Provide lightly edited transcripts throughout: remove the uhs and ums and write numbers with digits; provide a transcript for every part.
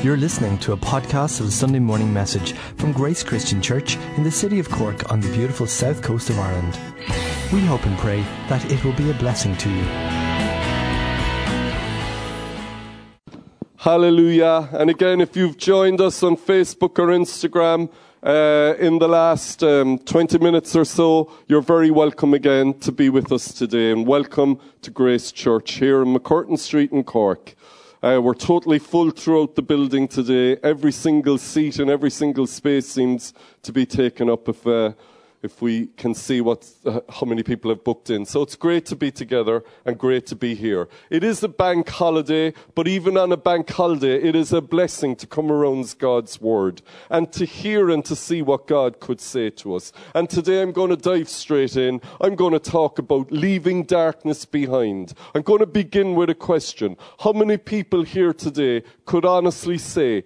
You're listening to a podcast of the Sunday morning message from Grace Christian Church in the city of Cork on the beautiful south coast of Ireland. We hope and pray that it will be a blessing to you. Hallelujah. And again, if you've joined us on Facebook or Instagram in the last 20 minutes or so, you're very welcome again to be with us today. And welcome to Grace Church here in McCurtain Street in Cork. We're totally full throughout the building today. Every single seat and every single space seems to be taken up if we can see how many people have booked in. So it's great to be together and great to be here. It is a bank holiday, but even on a bank holiday, it is a blessing to come around God's word and to hear and to see what God could say to us. And today I'm going to dive straight in. I'm going to talk about leaving darkness behind. I'm going to begin with a question. How many people here today could honestly say,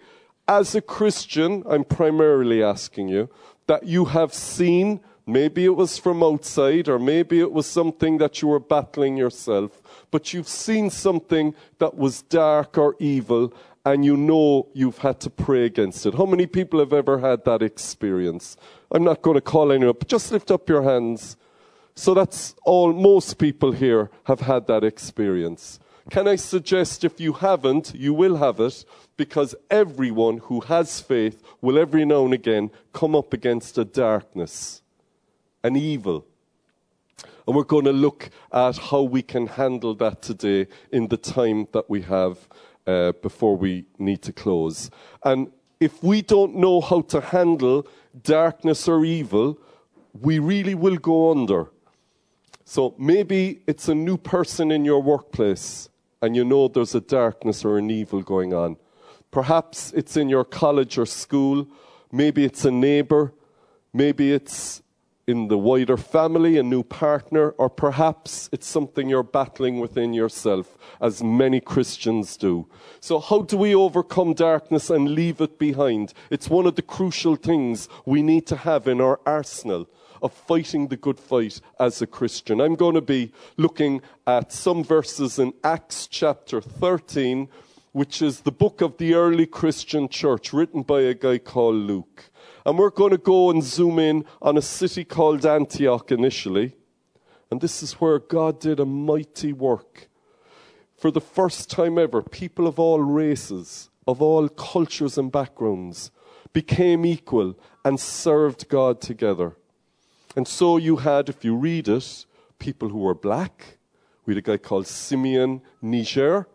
as a Christian, I'm primarily asking you, that you have seen, maybe it was from outside or maybe it was something that you were battling yourself, but you've seen something that was dark or evil and you know you've had to pray against it? How many people have ever had that experience? I'm not going to call anyone, but just lift up your hands. So that's all, most people here have had that experience. Can I suggest if you haven't, you will have it, because everyone who has faith will every now and again come up against a darkness, an evil. And we're going to look at how we can handle that today in the time that we have before we need to close. And if we don't know how to handle darkness or evil, we really will go under. So maybe it's a new person in your workplace and you know there's a darkness or an evil going on. Perhaps it's in your college or school. Maybe it's a neighbor. Maybe it's in the wider family, a new partner. Or perhaps it's something you're battling within yourself, as many Christians do. So how do we overcome darkness and leave it behind? It's one of the crucial things we need to have in our arsenal of fighting the good fight as a Christian. I'm going to be looking at some verses in Acts chapter 13, which is the book of the early Christian church, written by a guy called Luke. And we're going to go and zoom in on a city called Antioch initially. And this is where God did a mighty work. For the first time ever, people of all races, of all cultures and backgrounds, became equal and served God together. And so you had, if you read it, people who were black. We had a guy called Simeon Niger.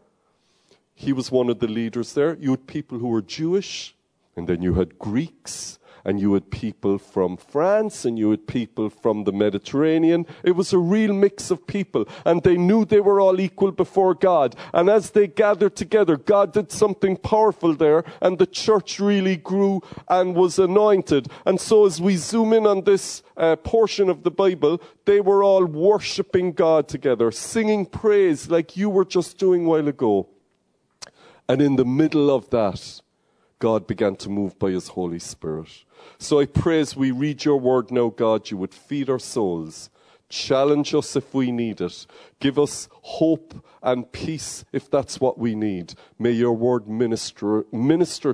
He was one of the leaders there. You had people who were Jewish, and then you had Greeks, and you had people from France, and you had people from the Mediterranean. It was a real mix of people, and they knew they were all equal before God. And as they gathered together, God did something powerful there, and the church really grew and was anointed. And so as we zoom in on this portion of the Bible, they were all worshipping God together, singing praise like you were just doing a while ago. And in the middle of that, God began to move by his Holy Spirit. So I pray as we read your word now, God, you would feed our souls. Challenge us if we need it. Give us hope and peace if that's what we need. May your word minister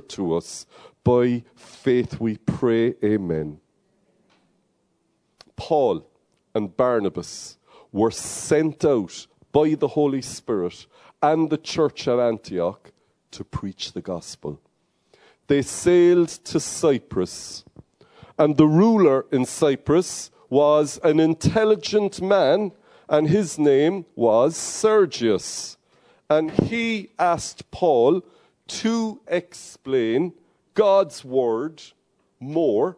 to us. By faith we pray, amen. Paul and Barnabas were sent out by the Holy Spirit and the church at Antioch to preach the gospel. They sailed to Cyprus, and the ruler in Cyprus was an intelligent man, and his name was Sergius. And he asked Paul to explain God's word more.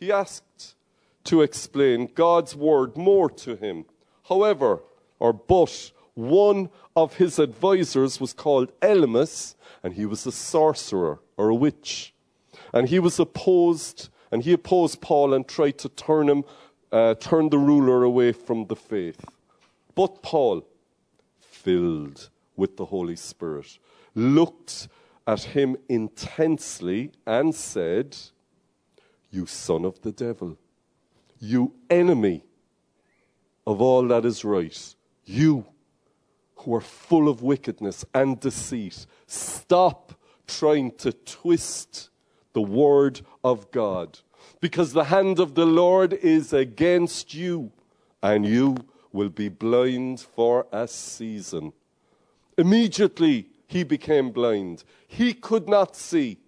He asked to explain God's word more to him. However, one of his advisors was called Elymas, and he was a sorcerer or a witch. And he opposed Paul and tried to turn the ruler away from the faith. But Paul, filled with the Holy Spirit, looked at him intensely and said, "You son of the devil, you enemy of all that is right, you who are full of wickedness and deceit, stop trying to twist the word of God, because the hand of the Lord is against you, and you will be blind for a season. Immediately he became blind. He could not see.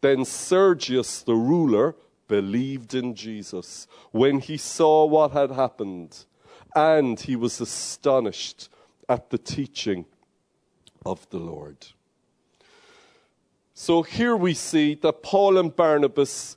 Then Sergius the ruler believed in Jesus when he saw what had happened, and he was astonished at the teaching of the Lord. So here we see that Paul and Barnabas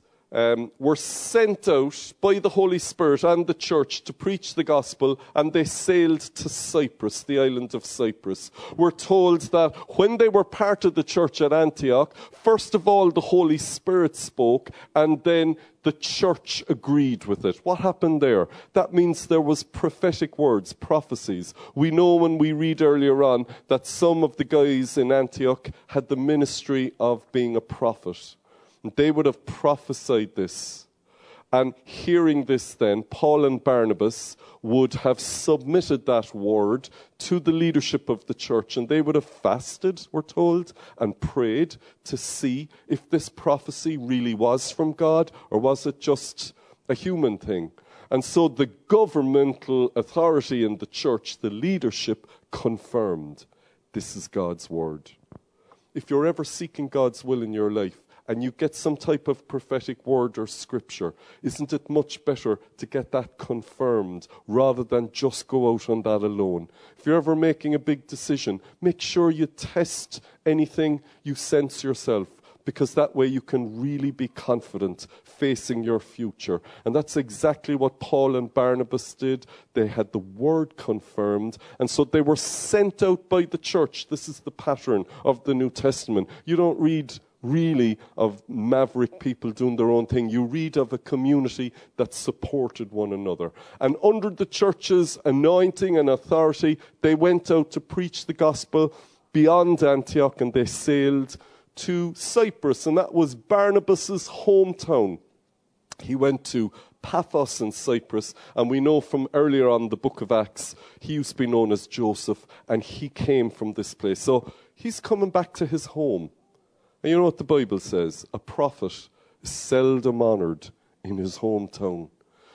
were sent out by the Holy Spirit and the church to preach the gospel, and they sailed to Cyprus, the island of Cyprus. We're told that when they were part of the church at Antioch, first of all the Holy Spirit spoke, and then the church agreed with it. What happened there? That means there was prophetic words, prophecies. We know when we read earlier on that some of the guys in Antioch had the ministry of being a prophet. They would have prophesied this. And hearing this then, Paul and Barnabas would have submitted that word to the leadership of the church, and they would have fasted, we're told, and prayed to see if this prophecy really was from God, or was it just a human thing. And so the governmental authority in the church, the leadership, confirmed this is God's word. If you're ever seeking God's will in your life, and you get some type of prophetic word or scripture, isn't it much better to get that confirmed rather than just go out on that alone? If you're ever making a big decision, make sure you test anything you sense yourself, because that way you can really be confident facing your future. And that's exactly what Paul and Barnabas did. They had the word confirmed, and so they were sent out by the church. This is the pattern of the New Testament. You don't read really of maverick people doing their own thing. You read of a community that supported one another. And under the church's anointing and authority, they went out to preach the gospel beyond Antioch, and they sailed to Cyprus, and that was Barnabas's hometown. He went to Paphos in Cyprus, and we know from earlier on the book of Acts, he used to be known as Joseph, and he came from this place. So he's coming back to his home. And you know what the Bible says? A prophet is seldom honoured in his hometown.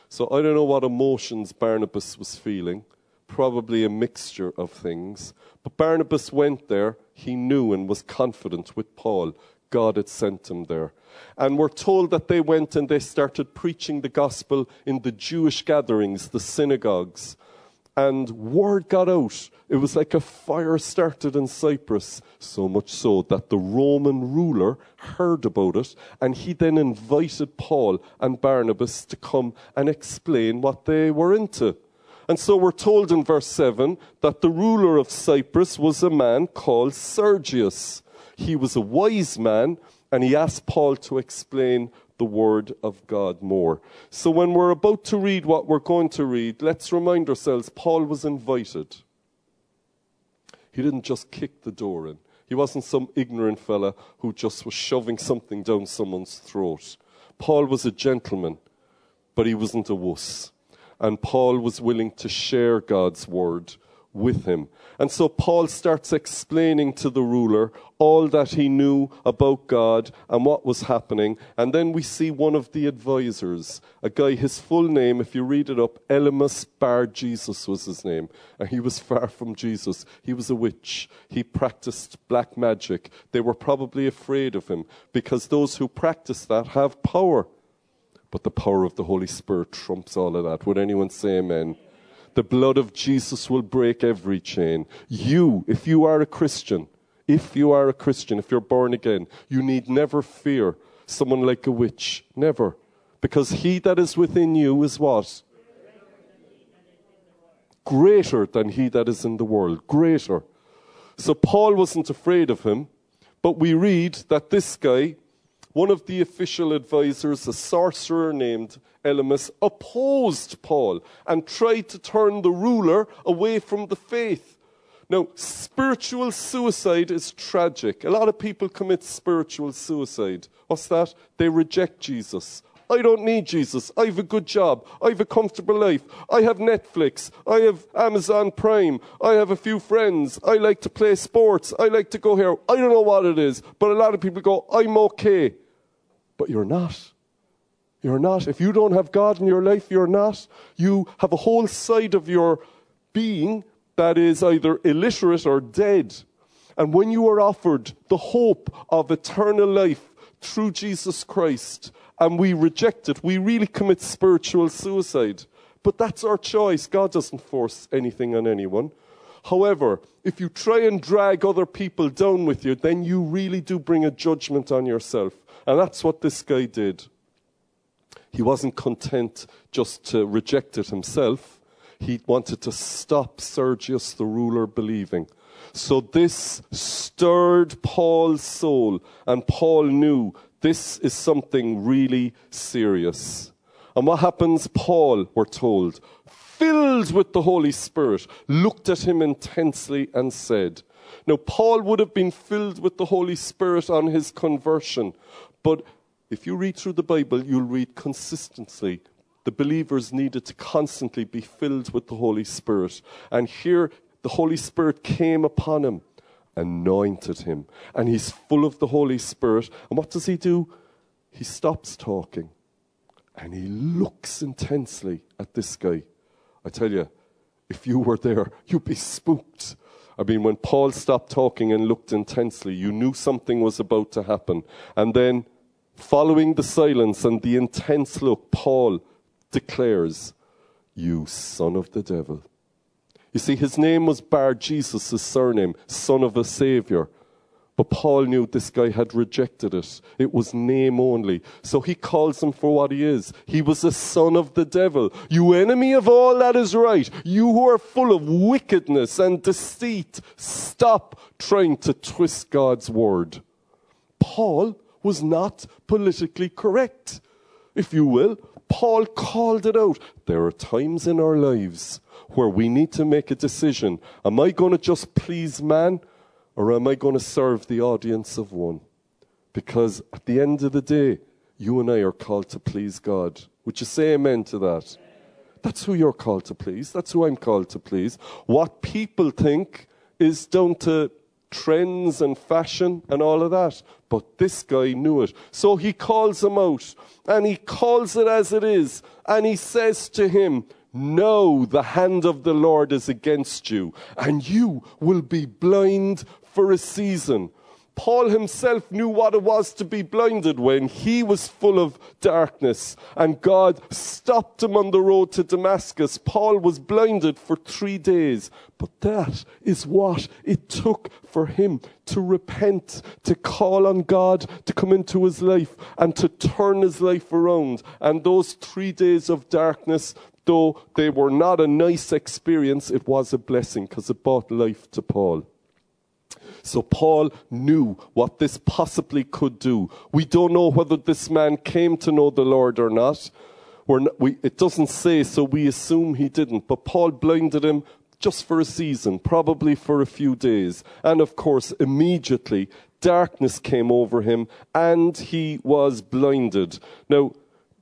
So I don't know what emotions Barnabas was feeling. Probably a mixture of things. But Barnabas went there. He knew and was confident with Paul. God had sent him there. And we're told that they went and they started preaching the gospel in the Jewish gatherings, the synagogues. And word got out. It was like a fire started in Cyprus, so much so that the Roman ruler heard about it, and he then invited Paul and Barnabas to come and explain what they were into. And so we're told in verse 7 that the ruler of Cyprus was a man called Sergius. He was a wise man, and he asked Paul to explain the word of God more. So when we're about to read what we're going to read, let's remind ourselves Paul was invited. He didn't just kick the door in. He wasn't some ignorant fella who just was shoving something down someone's throat. Paul was a gentleman, but he wasn't a wuss. And Paul was willing to share God's word with him. And so Paul starts explaining to the ruler all that he knew about God and what was happening. And then we see one of the advisors, a guy, his full name, if you read it up, Elymas Bar Jesus was his name. And he was far from Jesus. He was a witch. He practiced black magic. They were probably afraid of him because those who practice that have power. But the power of the Holy Spirit trumps all of that. Would anyone say amen? The blood of Jesus will break every chain. You, if you are a Christian, if you're born again, you need never fear someone like a witch. Never. Because he that is within you is what? Greater than he that is in the world. Greater. So Paul wasn't afraid of him, but we read that this guy, one of the official advisors, a sorcerer named Elymas, opposed Paul and tried to turn the ruler away from the faith. Now, spiritual suicide is tragic. A lot of people commit spiritual suicide. What's that? They reject Jesus. I don't need Jesus. I have a good job. I have a comfortable life. I have Netflix. I have Amazon Prime. I have a few friends. I like to play sports. I like to go here. I don't know what it is, but a lot of people go, I'm okay. But you're not. You're not. If you don't have God in your life, you're not. You have a whole side of your being that is either illiterate or dead. And when you are offered the hope of eternal life through Jesus Christ, and we reject it, we really commit spiritual suicide. But that's our choice. God doesn't force anything on anyone. However, if you try and drag other people down with you, then you really do bring a judgment on yourself. And that's what this guy did. He wasn't content just to reject it himself. He wanted to stop Sergius the ruler believing. So this stirred Paul's soul, and Paul knew this is something really serious. And what happens? Paul, we're told, filled with the Holy Spirit, looked at him intensely and said. Now, Paul would have been filled with the Holy Spirit on his conversion, but if you read through the Bible, you'll read consistently. The believers needed to constantly be filled with the Holy Spirit. And here, the Holy Spirit came upon him, anointed him, and he's full of the Holy Spirit. And what does he do? He stops talking, and he looks intensely at this guy. I tell you, if you were there, you'd be spooked. I mean, when Paul stopped talking and looked intensely, you knew something was about to happen. And then, following the silence and the intense look, Paul declares, "You son of the devil." You see, his name was Bar Jesus, his surname, son of a savior. But Paul knew this guy had rejected it. It was name only. So he calls him for what he is. He was a son of the devil. You enemy of all that is right. You who are full of wickedness and deceit. Stop trying to twist God's word. Paul was not politically correct, if you will. Paul called it out. There are times in our lives where we need to make a decision. Am I going to just please man, or am I going to serve the audience of one? Because at the end of the day, you and I are called to please God. Would you say amen to that? That's who you're called to please. That's who I'm called to please. What people think is down to trends and fashion and all of that. But this guy knew it. So he calls him out, and he calls it as it is, and he says to him, "No, the hand of the Lord is against you, and you will be blind for a season." Paul himself knew what it was to be blinded when he was full of darkness, and God stopped him on the road to Damascus. Paul was blinded for 3 days, but that is what it took for him to repent, to call on God to come into his life and to turn his life around. And those 3 days of darkness, though they were not a nice experience, it was a blessing because it brought life to Paul. So Paul knew what this possibly could do. We don't know whether this man came to know the Lord or not. It doesn't say, so we assume he didn't. But Paul blinded him just for a season, probably for a few days. And of course, immediately, darkness came over him and he was blinded. Now,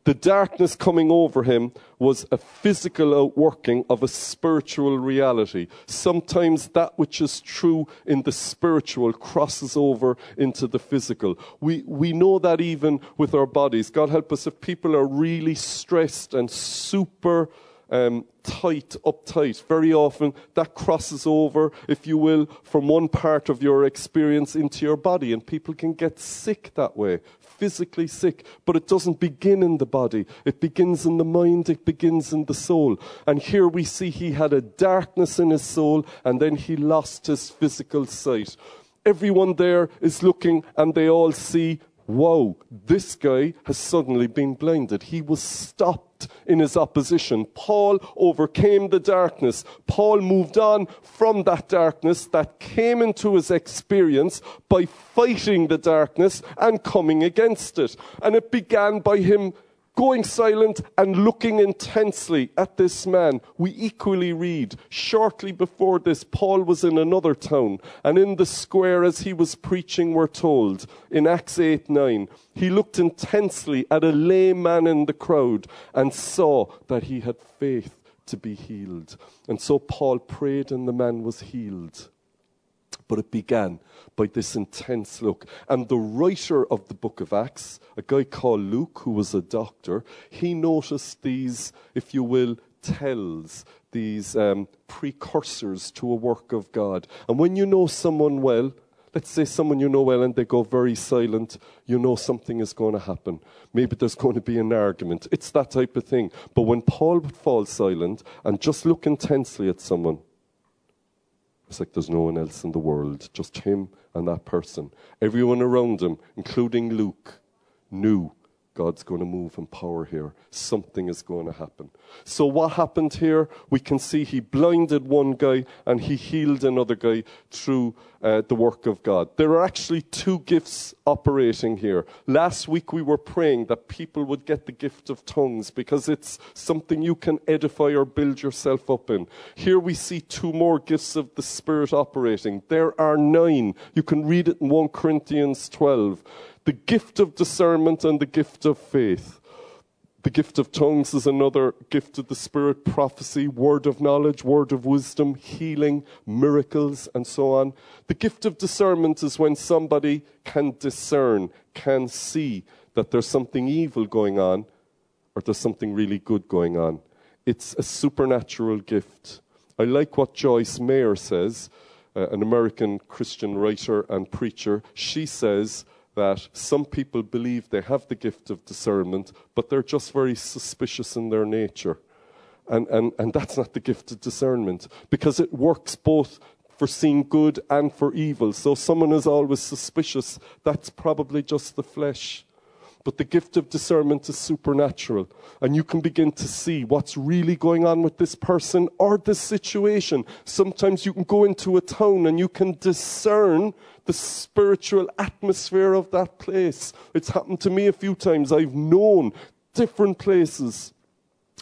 the darkness coming over him was a physical outworking of a spiritual reality. Sometimes that which is true in the spiritual crosses over into the physical. We know that even with our bodies. God help us if people are really stressed and super uptight. Very often that crosses over, if you will, from one part of your experience into your body. And people can get sick that way. Physically sick, but it doesn't begin in the body. It begins in the mind, it begins in the soul. And here we see he had a darkness in his soul, and then he lost his physical sight. Everyone there is looking, and they all see, wow, this guy has suddenly been blinded. He was stopped in his opposition. Paul overcame the darkness. Paul moved on from that darkness that came into his experience by fighting the darkness and coming against it. And it began by him going silent and looking intensely at this man. We equally read, shortly before this, Paul was in another town, and in the square as he was preaching, we're told, in Acts 8:9, he looked intensely at a lame man in the crowd and saw that he had faith to be healed. And so Paul prayed and the man was healed. But it began by this intense look. And the writer of the book of Acts, a guy called Luke, who was a doctor, he noticed these, if you will, tells, these precursors to a work of God. And when you know someone well, let's say someone you know well and they go very silent, you know something is going to happen. Maybe there's going to be an argument. It's that type of thing. But when Paul would fall silent and just look intensely at someone, it's like there's no one else in the world, just him and that person. Everyone around him, including Luke, knew God's going to move in power here. Something is going to happen. So what happened here? We can see he blinded one guy and he healed another guy through the work of God. There are actually two gifts operating here. Last week we were praying that people would get the gift of tongues because it's something you can edify or build yourself up in. Here we see two more gifts of the Spirit operating. There are 9. You can read it in 1 Corinthians 12. The gift of discernment and the gift of faith. The gift of tongues is another gift of the Spirit, prophecy, word of knowledge, word of wisdom, healing, miracles, and so on. The gift of discernment is when somebody can discern, can see that there's something evil going on or there's something really good going on. It's a supernatural gift. I like what Joyce Meyer says, an American Christian writer and preacher. She says that some people believe they have the gift of discernment, but they're just very suspicious in their nature. And that's not the gift of discernment, because it works both for seeing good and for evil. So someone is always suspicious. That's probably just the flesh. But the gift of discernment is supernatural, and you can begin to see what's really going on with this person or this situation. Sometimes you can go into a town and you can discern the spiritual atmosphere of that place. It's happened to me a few times. I've known different places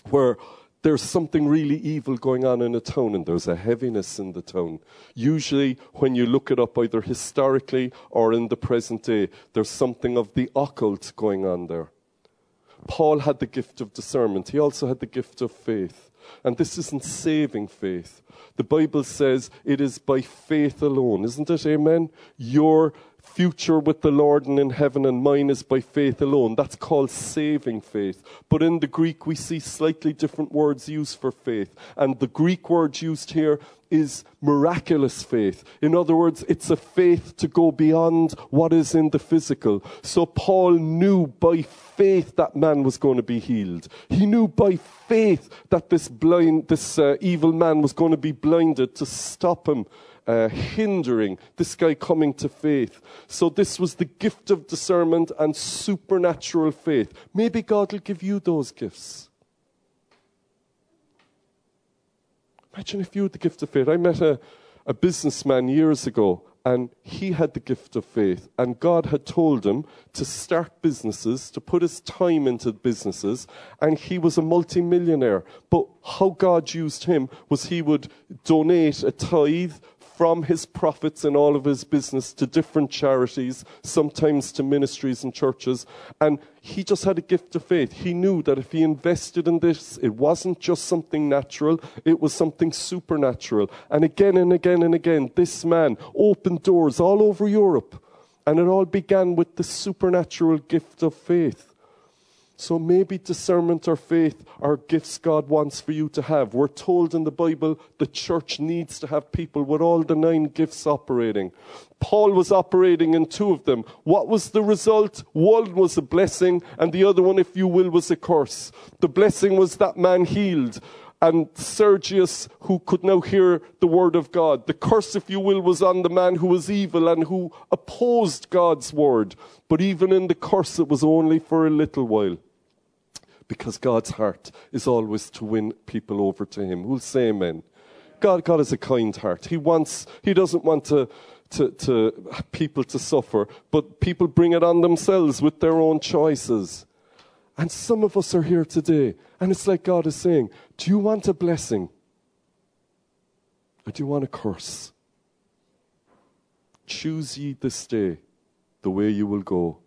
where there's something really evil going on in a town, and there's a heaviness in the town. Usually when you look it up, either historically or in the present day, there's something of the occult going on there. Paul had the gift of discernment. He also had the gift of faith. And this isn't saving faith. The Bible says it is by faith alone, isn't it? Amen? Your future with the Lord and in heaven and mine is by faith alone. That's called saving faith. But in the Greek, we see slightly different words used for faith. And the Greek word used here is miraculous faith. In other words, it's a faith to go beyond what is in the physical. So Paul knew by faith that man was going to be healed. He knew by faith that this evil man was going to be blinded to stop him hindering this guy coming to faith. So this was the gift of discernment and supernatural faith. Maybe God will give you those gifts. Imagine if you had the gift of faith. I met a businessman years ago, and he had the gift of faith, and God had told him to start businesses, to put his time into businesses, and he was a multimillionaire. But how God used him was he would donate a tithe from his profits and all of his business to different charities, sometimes to ministries and churches. And he just had a gift of faith. He knew that if he invested in this, it wasn't just something natural, it was something supernatural. And again and again and again, this man opened doors all over Europe. And it all began with the supernatural gift of faith. So maybe discernment or faith are gifts God wants for you to have. We're told in the Bible the church needs to have people with all the 9 gifts operating. Paul was operating in 2 of them. What was the result? One was a blessing, and the other one, if you will, was a curse. The blessing was that man healed, and Sergius, who could now hear the word of God. The curse, if you will, was on the man who was evil and who opposed God's word. But even in the curse, it was only for a little while, because God's heart is always to win people over to him. Who'll say amen? God has a kind heart. He doesn't want to people to suffer, but people bring it on themselves with their own choices. And some of us are here today, and it's like God is saying, do you want a blessing? Or do you want a curse? Choose ye this day the way you will go.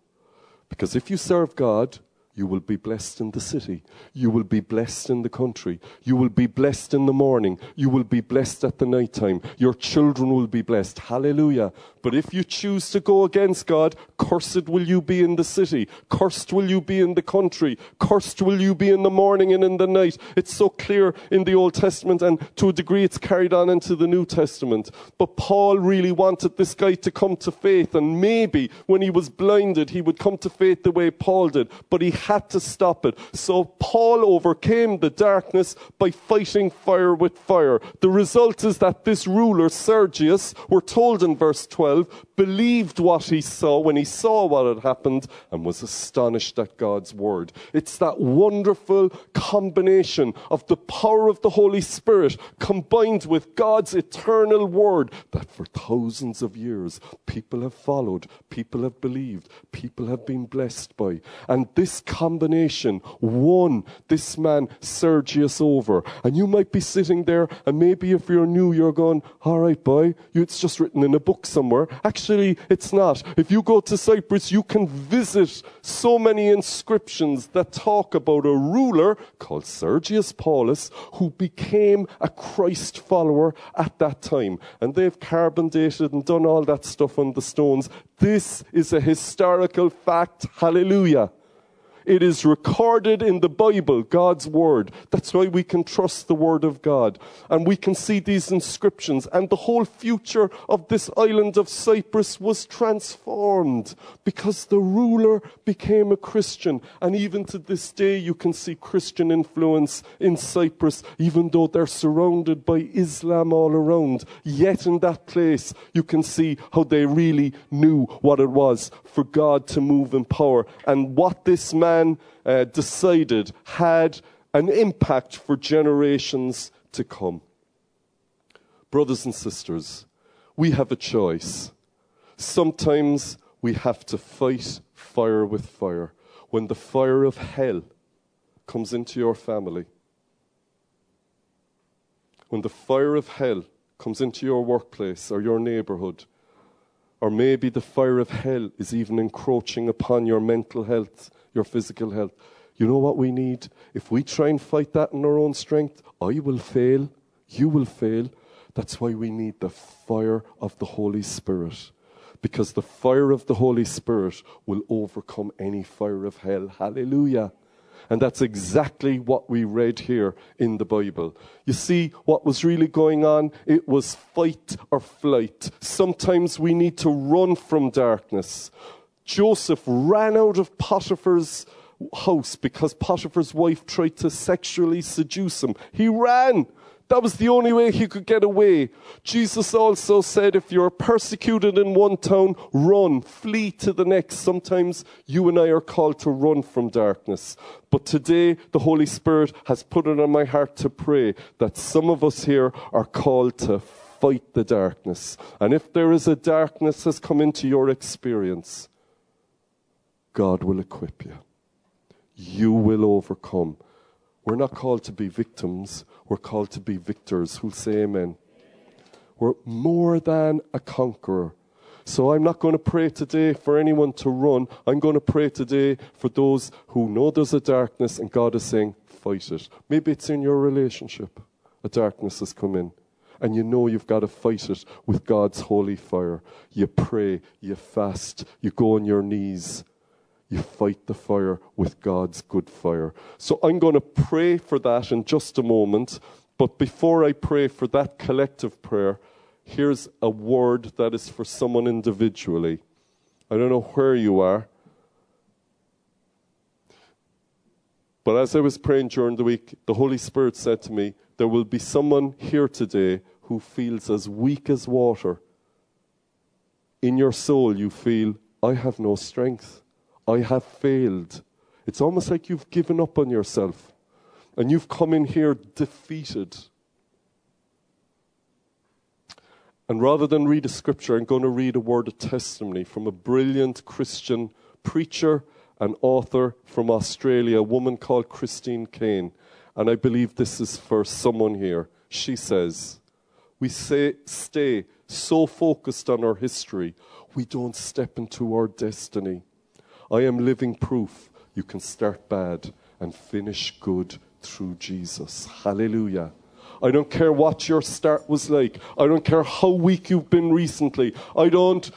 Because if you serve God, you will be blessed in the city. You will be blessed in the country. You will be blessed in the morning. You will be blessed at the nighttime. Your children will be blessed. Hallelujah. But if you choose to go against God, cursed will you be in the city. Cursed will you be in the country. Cursed will you be in the morning and in the night. It's so clear in the Old Testament, and to a degree it's carried on into the New Testament. But Paul really wanted this guy to come to faith, and maybe when he was blinded, he would come to faith the way Paul did. But he had to stop it. So Paul overcame the darkness by fighting fire with fire. The result is that this ruler, Sergius, we're told in verse 12, believed what he saw when he saw what had happened and was astonished at God's word. It's that wonderful combination of the power of the Holy Spirit combined with God's eternal word that for thousands of years people have followed, people have believed, people have been blessed by. And this combination won this man Sergius over. And you might be sitting there, and maybe if you're new, you're going, all right, boy, it's just written in a book somewhere. Actually, it's not. If you go to Cyprus, you can visit so many inscriptions that talk about a ruler called Sergius Paulus who became a Christ follower at that time. And they've carbon dated and done all that stuff on the stones. This is a historical fact. Hallelujah. It is recorded in the Bible, God's word. That's why we can trust the word of God. And we can see these inscriptions. And the whole future of this island of Cyprus was transformed because the ruler became a Christian. And even to this day, you can see Christian influence in Cyprus, even though they're surrounded by Islam all around. Yet in that place, you can see how they really knew what it was for God to move in power. And what this man decided had an impact for generations to come. Brothers and sisters, we have a choice. Sometimes we have to fight fire with fire. When the fire of hell comes into your family, when the fire of hell comes into your workplace or your neighborhood, or maybe the fire of hell is even encroaching upon your mental health, your physical health. You know what we need? If we try and fight that in our own strength, I will fail, you will fail. That's why we need the fire of the Holy Spirit. Because the fire of the Holy Spirit will overcome any fire of hell. Hallelujah. And that's exactly what we read here in the Bible. You see, what was really going on, it was fight or flight. Sometimes we need to run from darkness. Joseph ran out of Potiphar's house because Potiphar's wife tried to sexually seduce him. He ran. That was the only way he could get away. Jesus also said, if you're persecuted in one town, run, flee to the next. Sometimes you and I are called to run from darkness. But today, the Holy Spirit has put it on my heart to pray that some of us here are called to fight the darkness. And if there is a darkness has come into your experience, God will equip you. You will overcome. We're not called to be victims. We're called to be victors. Who'll say amen? We're more than a conqueror. So I'm not going to pray today for anyone to run. I'm going to pray today for those who know there's a darkness and God is saying, fight it. Maybe it's in your relationship. A darkness has come in. And you know you've got to fight it with God's holy fire. You pray, you fast, you go on your knees. You fight the fire with God's good fire. So I'm going to pray for that in just a moment. But before I pray for that collective prayer, here's a word that is for someone individually. I don't know where you are. But as I was praying during the week, the Holy Spirit said to me, there will be someone here today who feels as weak as water. In your soul, you feel, I have no strength. I have failed. It's almost like you've given up on yourself. And you've come in here defeated. And rather than read a scripture, I'm going to read a word of testimony from a brilliant Christian preacher an author from Australia, a woman called Christine Kane, and I believe this is for someone here. She says, we stay so focused on our history, we don't step into our destiny. I am living proof you can start bad and finish good through Jesus. Hallelujah. I don't care what your start was like. I don't care how weak you've been recently. I don't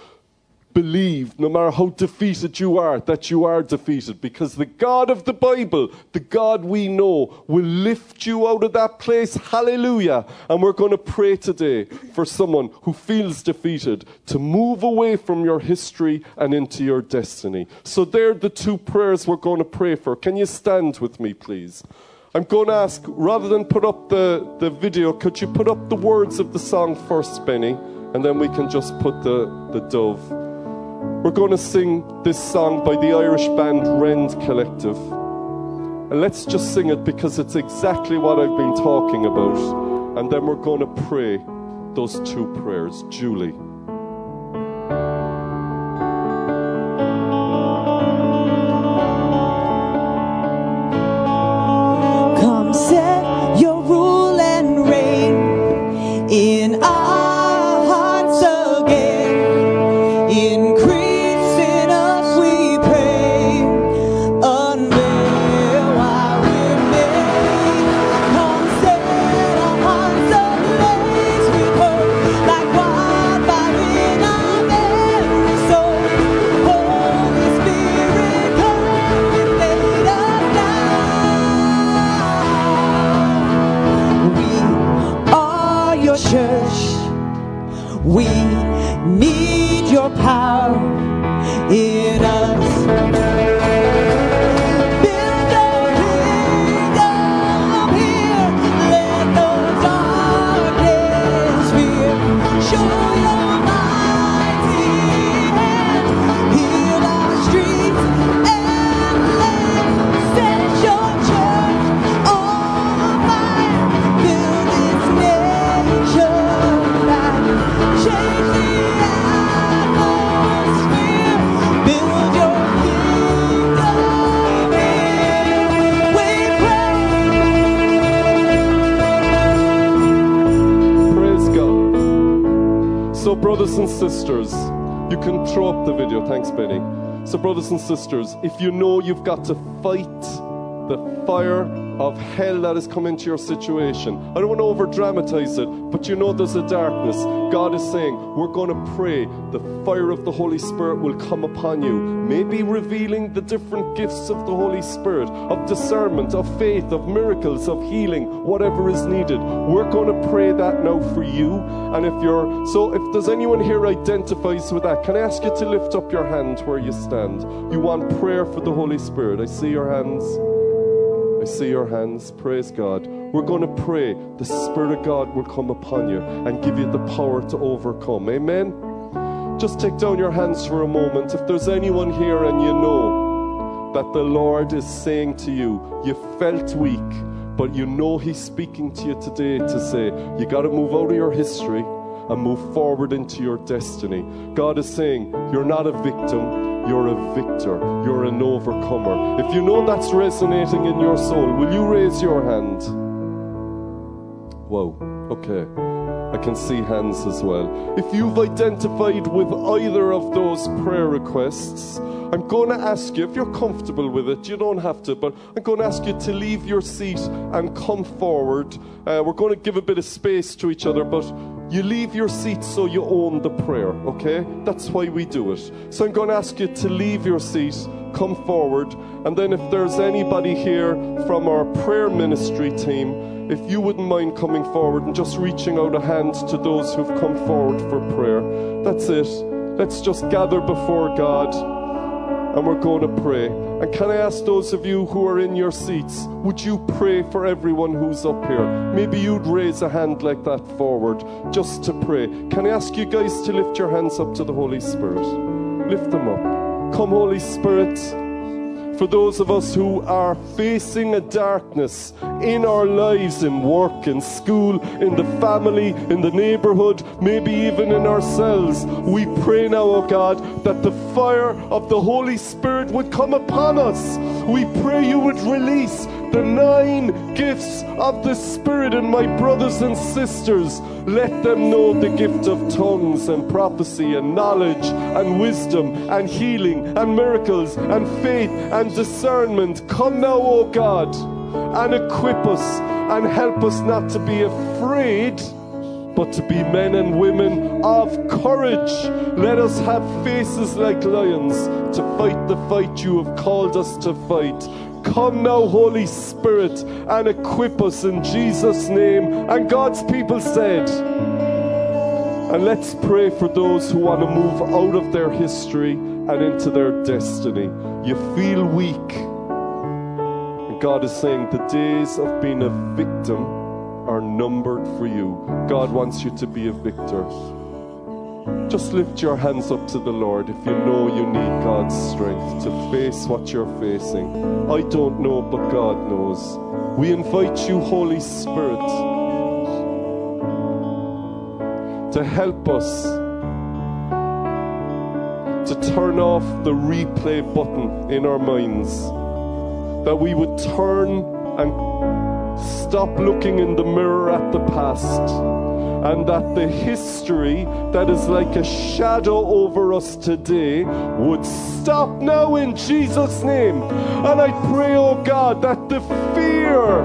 believe, no matter how defeated you are, that you are defeated, because the God of the Bible, the God we know, will lift you out of that place. Hallelujah. And we're going to pray today for someone who feels defeated to move away from your history and into your destiny. So they're the two prayers we're going to pray for. Can you stand with me, please? I'm going to ask, rather than put up the video, could you put up the words of the song first, Benny, and then we can just put the dove. We're going to sing this song by the Irish band Rend Collective. And let's just sing it because it's exactly what I've been talking about. And then we're going to pray those two prayers. Julie. Come set your rule and reign in our sisters, you can throw up the video. Thanks, Benny. So, brothers and sisters, if you know you've got to fight the fire of hell that has come into your situation, I don't want to over-dramatize it, but you know there's a darkness. God is saying, we're going to pray the fire of the Holy Spirit will come upon you, maybe revealing the different gifts of the Holy Spirit, of discernment, of faith, of miracles, of healing, whatever is needed. We're going to pray that now for you. And if there's anyone here identifies with that, can I ask you to lift up your hand where you stand? You want prayer for the Holy Spirit. I see your hands. See your hands. Praise God. We're going to pray the Spirit of God will come upon you and give you the power to overcome. Amen. Just take down your hands for a moment. If there's anyone here and you know that the Lord is saying to you, you felt weak, but you know He's speaking to you today to say, you got to move out of your history and move forward into your destiny. God is saying, you're not a victim. You're a victor. You're an overcomer. If you know that's resonating in your soul, will you raise your hand? Whoa, okay. I can see hands as well. If you've identified with either of those prayer requests, I'm going to ask you, if you're comfortable with it, you don't have to, but I'm going to ask you to leave your seat and come forward. We're going to give a bit of space to each other, but you leave your seat so you own the prayer, okay? That's why we do it. So I'm going to ask you to leave your seat, come forward, and then if there's anybody here from our prayer ministry team, if you wouldn't mind coming forward and just reaching out a hand to those who've come forward for prayer. That's it. Let's just gather before God, and we're going to pray. And can I ask those of you who are in your seats, would you pray for everyone who's up here? Maybe you'd raise a hand like that forward just to pray. Can I ask you guys to lift your hands up to the Holy Spirit? Lift them up. Come, Holy Spirit. for those of us who are facing a darkness in our lives, in work, in school, in the family, in the neighborhood, maybe even in ourselves. We pray now, oh God, that the fire of the Holy Spirit would come upon us. We pray you would release the 9 gifts of the Spirit. And my brothers and sisters, let them know the gift of tongues and prophecy and knowledge and wisdom and healing and miracles and faith and discernment. Come now, O God, and equip us and help us not to be afraid, but to be men and women of courage. Let us have faces like lions to fight the fight you have called us to fight. Come now, Holy Spirit, and equip us in Jesus' name. And God's people said, and let's pray for those who want to move out of their history and into their destiny. You feel weak. And God is saying the days of being a victim are numbered for you. God wants you to be a victor. Just lift your hands up to the Lord if you know you need God's strength to face what you're facing. I don't know, but God knows. We invite you, Holy Spirit, to help us to turn off the replay button in our minds, that we would turn and stop looking in the mirror at the past, and that the history that is like a shadow over us today would stop now in Jesus' name. And I pray, oh God, that the fear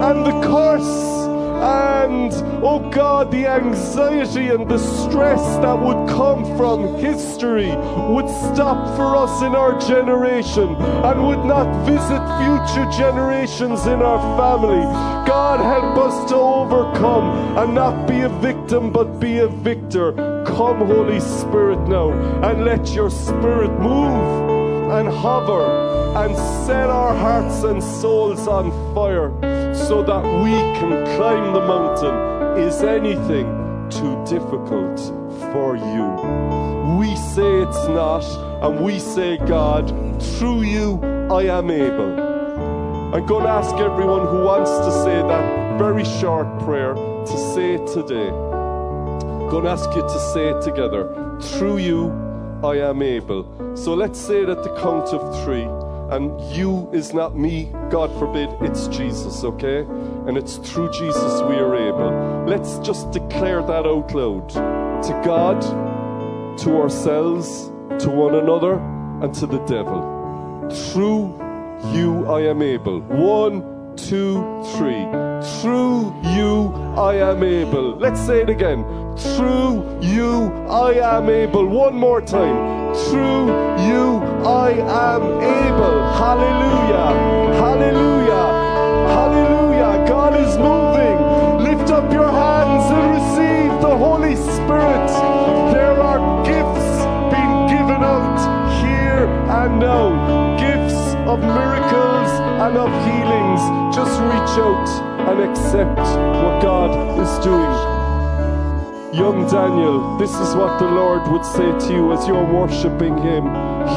and the curse and, oh God, the anxiety and the stress that would come from history would stop for us in our generation and would not visit future generations in our family. God, help us to overcome and not be a victim, but be a victor. Come, Holy Spirit, now, and let your Spirit move and hover and set our hearts and souls on fire, so that we can climb the mountain. Is anything too difficult for you? We say it's not, and we say, God, through you I am able. I'm going to ask everyone who wants to say that very short prayer to say it today. I'm going to ask you to say it together. Through you I am able. So let's say it at the count of 3. And you is not me, God forbid, it's Jesus, okay? And it's through Jesus we are able. Let's just declare that out loud. To God, to ourselves, to one another, and to the devil. Through you I am able. 1, 2, 3. Through you I am able. Let's say it again. Through you I am able. One more time. Through you I am able. Hallelujah. Hallelujah. Hallelujah. God is moving. Lift up your hands and receive the Holy Spirit. There are gifts being given out here and now. Gifts of miracles and of healings. Just reach out and accept what God is doing. Young Daniel, this is what the Lord would say to you as you're worshipping him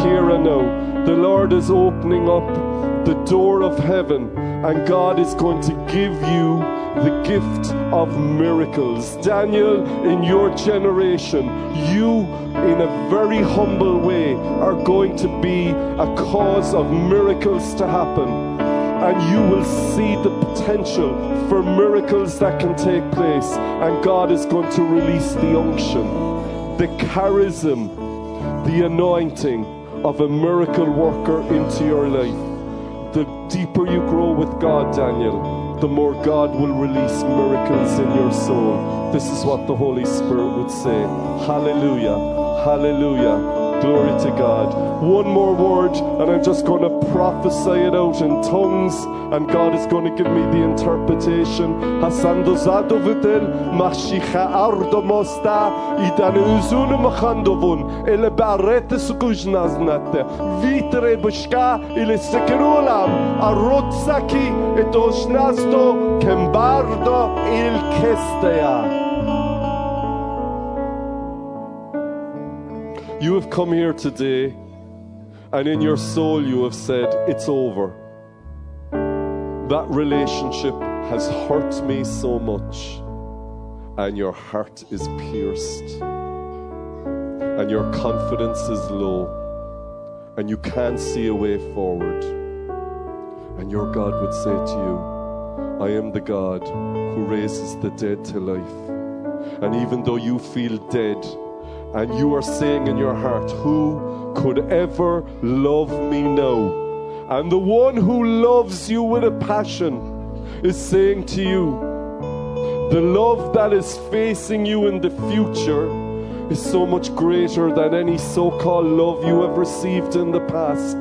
here and now. The Lord is opening up the door of heaven, and God is going to give you the gift of miracles. Daniel, in your generation, you in a very humble way are going to be a cause of miracles to happen. And you will see the potential for miracles that can take place. And God is going to release the unction, the charism, the anointing of a miracle worker into your life. The deeper you grow with God, Daniel, the more God will release miracles in your soul. This is what the Holy Spirit would say. Hallelujah. Hallelujah. Glory to God. One more word, and I'm just going to prophesy it out in tongues, and God is going to give me the interpretation. You have come here today and in your soul you have said, it's over. That relationship has hurt me so much, and your heart is pierced, and your confidence is low, and you can't see a way forward. And your God would say to you, I am the God who raises the dead to life. And even though you feel dead, and you are saying in your heart, who could ever love me now? And the one who loves you with a passion is saying to you, the love that is facing you in the future is so much greater than any so-called love you have received in the past.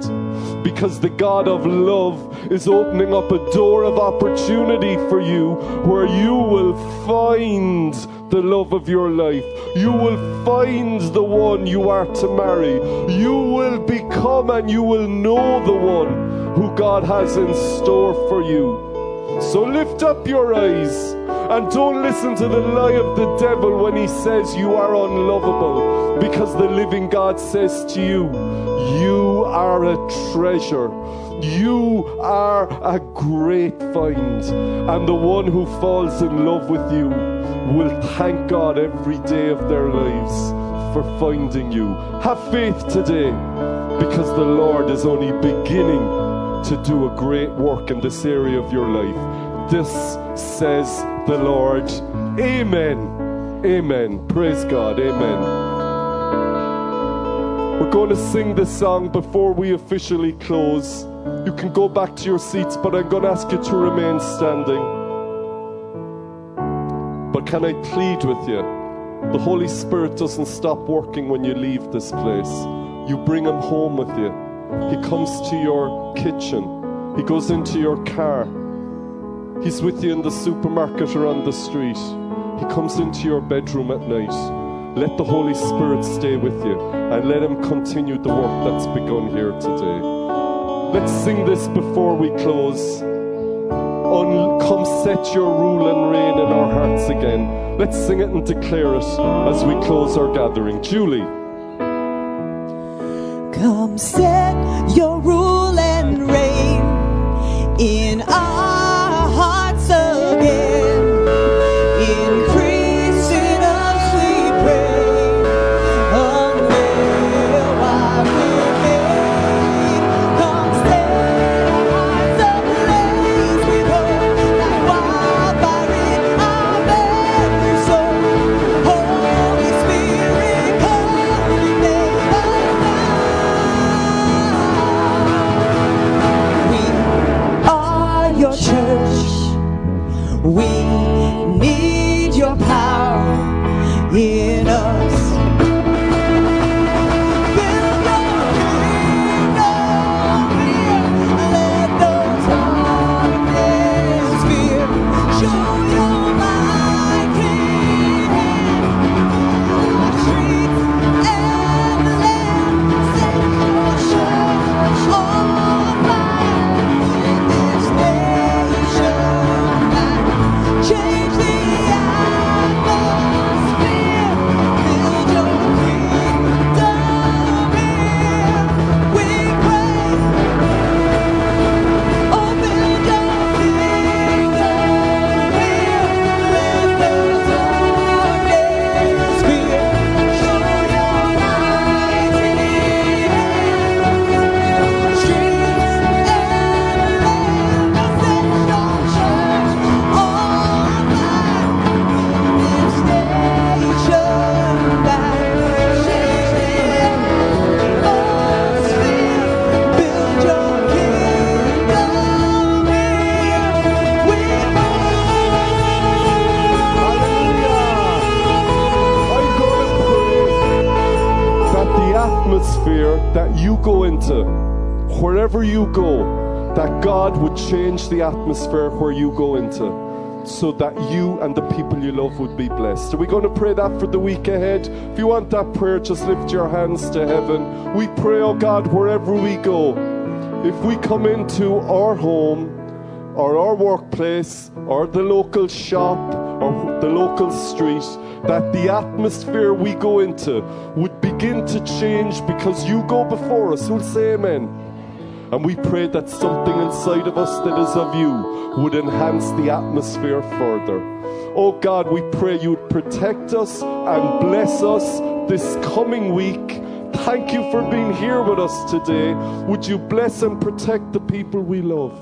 Because the God of love is opening up a door of opportunity for you where you will find the love of your life. You will find the one you are to marry. You will become and you will know the one who God has in store for you. So lift up your eyes and don't listen to the lie of the devil when he says you are unlovable, because the living God says to you, you are a treasure. You are a great find, and the one who falls in love with you will thank God every day of their lives for finding you. Have faith today, because the Lord is only beginning to do a great work in this area of your life. This says the Lord. Amen. Amen. Praise God. Amen. We're going to sing this song before we officially close. You can go back to your seats, but I'm going to ask you to remain standing. But can I plead with you? The Holy Spirit doesn't stop working when you leave this place. You bring Him home with you. He comes to your kitchen. He goes into your car. He's with you in the supermarket or on the street. He comes into your bedroom at night. Let the Holy Spirit stay with you and let Him continue the work that's begun here today. Let's sing this before we close. Come set your rule and reign in our hearts again. Let's sing it and declare it as we close our gathering. Julie. Come set your rule and reign in our hearts again. Wherever you go, that God would change the atmosphere where you go into, so that you and the people you love would be blessed. Are we going to pray that for the week ahead? If you want that prayer, just lift your hands to heaven. We pray, oh God, wherever we go, if we come into our home or our workplace or the local shop or the local street, that the atmosphere we go into would be begin to change because you go before us. Who'll say amen? And we pray that something inside of us that is of you would enhance the atmosphere further. Oh God, we pray you would protect us and bless us this coming week. Thank you for being here with us today. Would you bless and protect the people we love?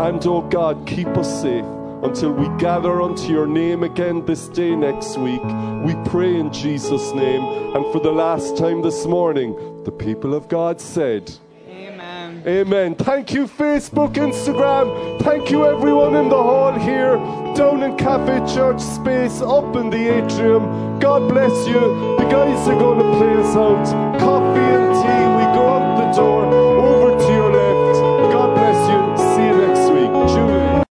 And oh God, keep us safe until we gather unto your name again this day next week. We pray in Jesus' name. And for the last time this morning, the people of God said... Amen. Thank you, Facebook, Instagram. Thank you, everyone in the hall here, down in Cafe Church Space, up in the atrium. God bless you. The guys are going to play us out. Coffee and